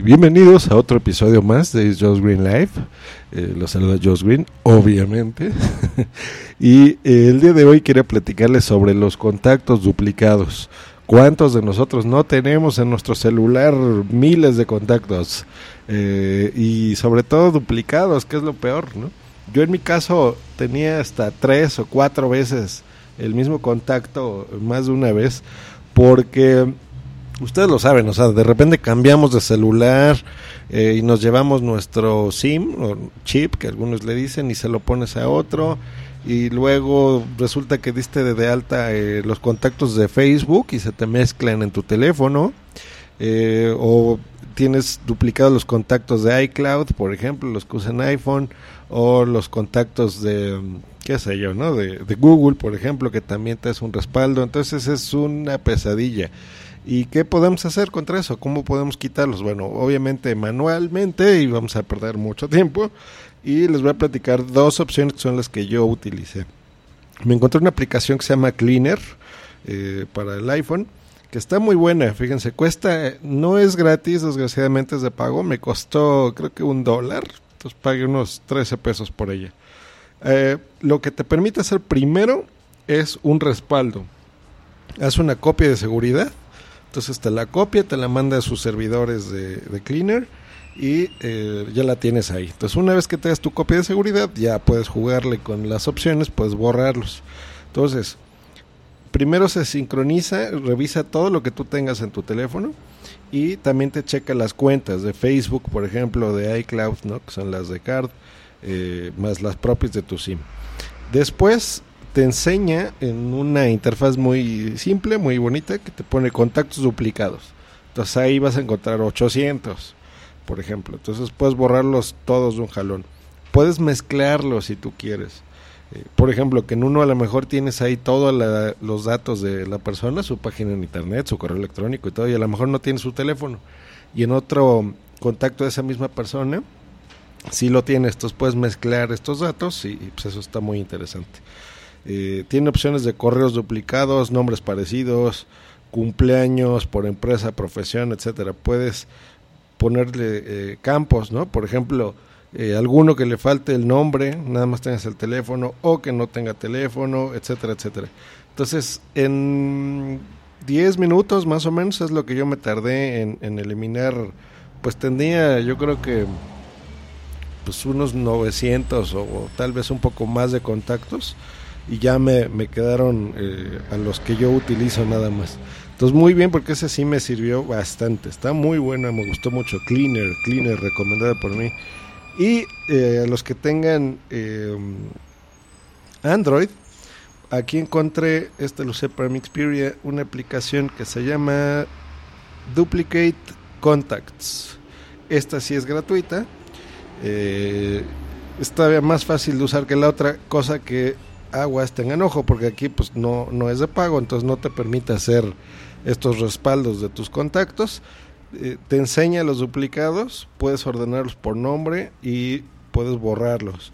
Y bienvenidos a otro episodio más de Joss Green Live. Los saluda Joss Green, obviamente. Y el día de hoy quería platicarles sobre los contactos duplicados. ¿Cuántos de nosotros no tenemos en nuestro celular miles de contactos? Y sobre todo duplicados, que es lo peor, ¿no? Yo en mi caso tenía hasta 3 o 4 veces el mismo contacto, más de una vez, porque ustedes lo saben, o sea, de repente cambiamos de celular y nos llevamos nuestro SIM o chip, que algunos le dicen, y se lo pones a otro, y luego resulta que diste de alta los contactos de Facebook y se te mezclan en tu teléfono, o tienes duplicados los contactos de iCloud, por ejemplo, los que usan iPhone, o los contactos de, qué sé yo, ¿no? De Google, por ejemplo, que también te hace un respaldo. Entonces es una pesadilla. ¿Y qué podemos hacer contra eso? ¿Cómo podemos quitarlos? Bueno, obviamente manualmente, y vamos a perder mucho tiempo, y les voy a platicar 2 opciones que son las que yo utilicé. Me encontré una aplicación que se llama Cleaner para el iPhone, que está muy buena. Fíjense, cuesta, no es gratis, desgraciadamente es de pago, me costó creo que $1, entonces pagué unos 13 pesos por ella. Lo que te permite hacer primero es un respaldo. Haz una copia de seguridad. Entonces te la copia, te la manda a sus servidores de Cleaner y ya la tienes ahí. Entonces una vez que te das tu copia de seguridad ya puedes jugarle con las opciones, puedes borrarlos. Entonces primero se sincroniza, revisa todo lo que tú tengas en tu teléfono y también te checa las cuentas de Facebook, por ejemplo, de iCloud, ¿no? Que son las de Card, más las propias de tu SIM. Después te enseña en una interfaz muy simple, muy bonita, que te pone contactos duplicados. Entonces ahí vas a encontrar 800, por ejemplo. Entonces puedes borrarlos todos de un jalón. Puedes mezclarlos si tú quieres. Por ejemplo, que en uno a lo mejor tienes ahí todos los datos de la persona, su página en internet, su correo electrónico y todo, y a lo mejor no tienes su teléfono. Y en otro contacto de esa misma persona sí lo tienes. Entonces puedes mezclar estos datos y pues eso está muy interesante. Tiene opciones de correos duplicados, nombres parecidos, cumpleaños por empresa, profesión, etcétera. Puedes ponerle campos, ¿no? Por ejemplo, alguno que le falte el nombre, nada más tengas el teléfono, o que no tenga teléfono, etcétera, etcétera. Entonces, en 10 minutos más o menos es lo que yo me tardé en eliminar. Pues tendría, yo creo que pues unos 900 o tal vez un poco más de contactos. Y ya me quedaron a los que yo utilizo nada más. Entonces muy bien, porque ese sí me sirvió bastante. Está muy buena, me gustó mucho. Cleaner, recomendada por mí. Y a los que tengan Android, aquí encontré, lo usé para mi Xperia, una aplicación que se llama Duplicate Contacts. Esta sí es gratuita. Es todavía más fácil de usar que la otra, cosa que aguas, tengan ojo, porque aquí pues no es de pago, entonces no te permite hacer estos respaldos de tus contactos. Te enseña los duplicados, puedes ordenarlos por nombre y puedes borrarlos.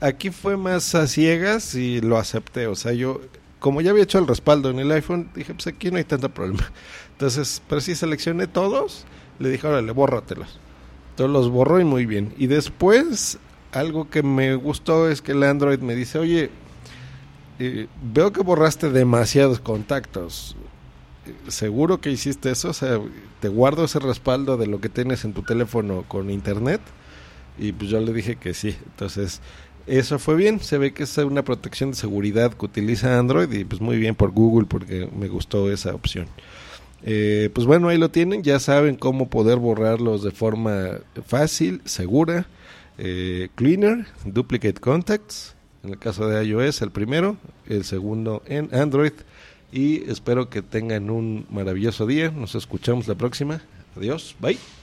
Aquí fue más a ciegas y lo acepté, o sea, yo como ya había hecho el respaldo en el iPhone, dije pues aquí no hay tanto problema. Entonces, pero sí seleccioné todos, le dije órale, bórratelos. Entonces los borró y muy bien. Y después, algo que me gustó es que el Android me dice, oye, veo que borraste demasiados contactos. ¿Seguro que hiciste eso? O sea, te guardo ese respaldo de lo que tienes en tu teléfono con internet. Y pues yo le dije que sí. Entonces, eso fue bien. Se ve que es una protección de seguridad que utiliza Android. Y pues muy bien por Google, porque me gustó esa opción. Pues bueno, ahí lo tienen. Ya saben cómo poder borrarlos de forma fácil, segura. Cleaner, Duplicate Contacts. En el caso de iOS, el primero, el segundo en Android. Y espero que tengan un maravilloso día. Nos escuchamos la próxima. Adiós, bye.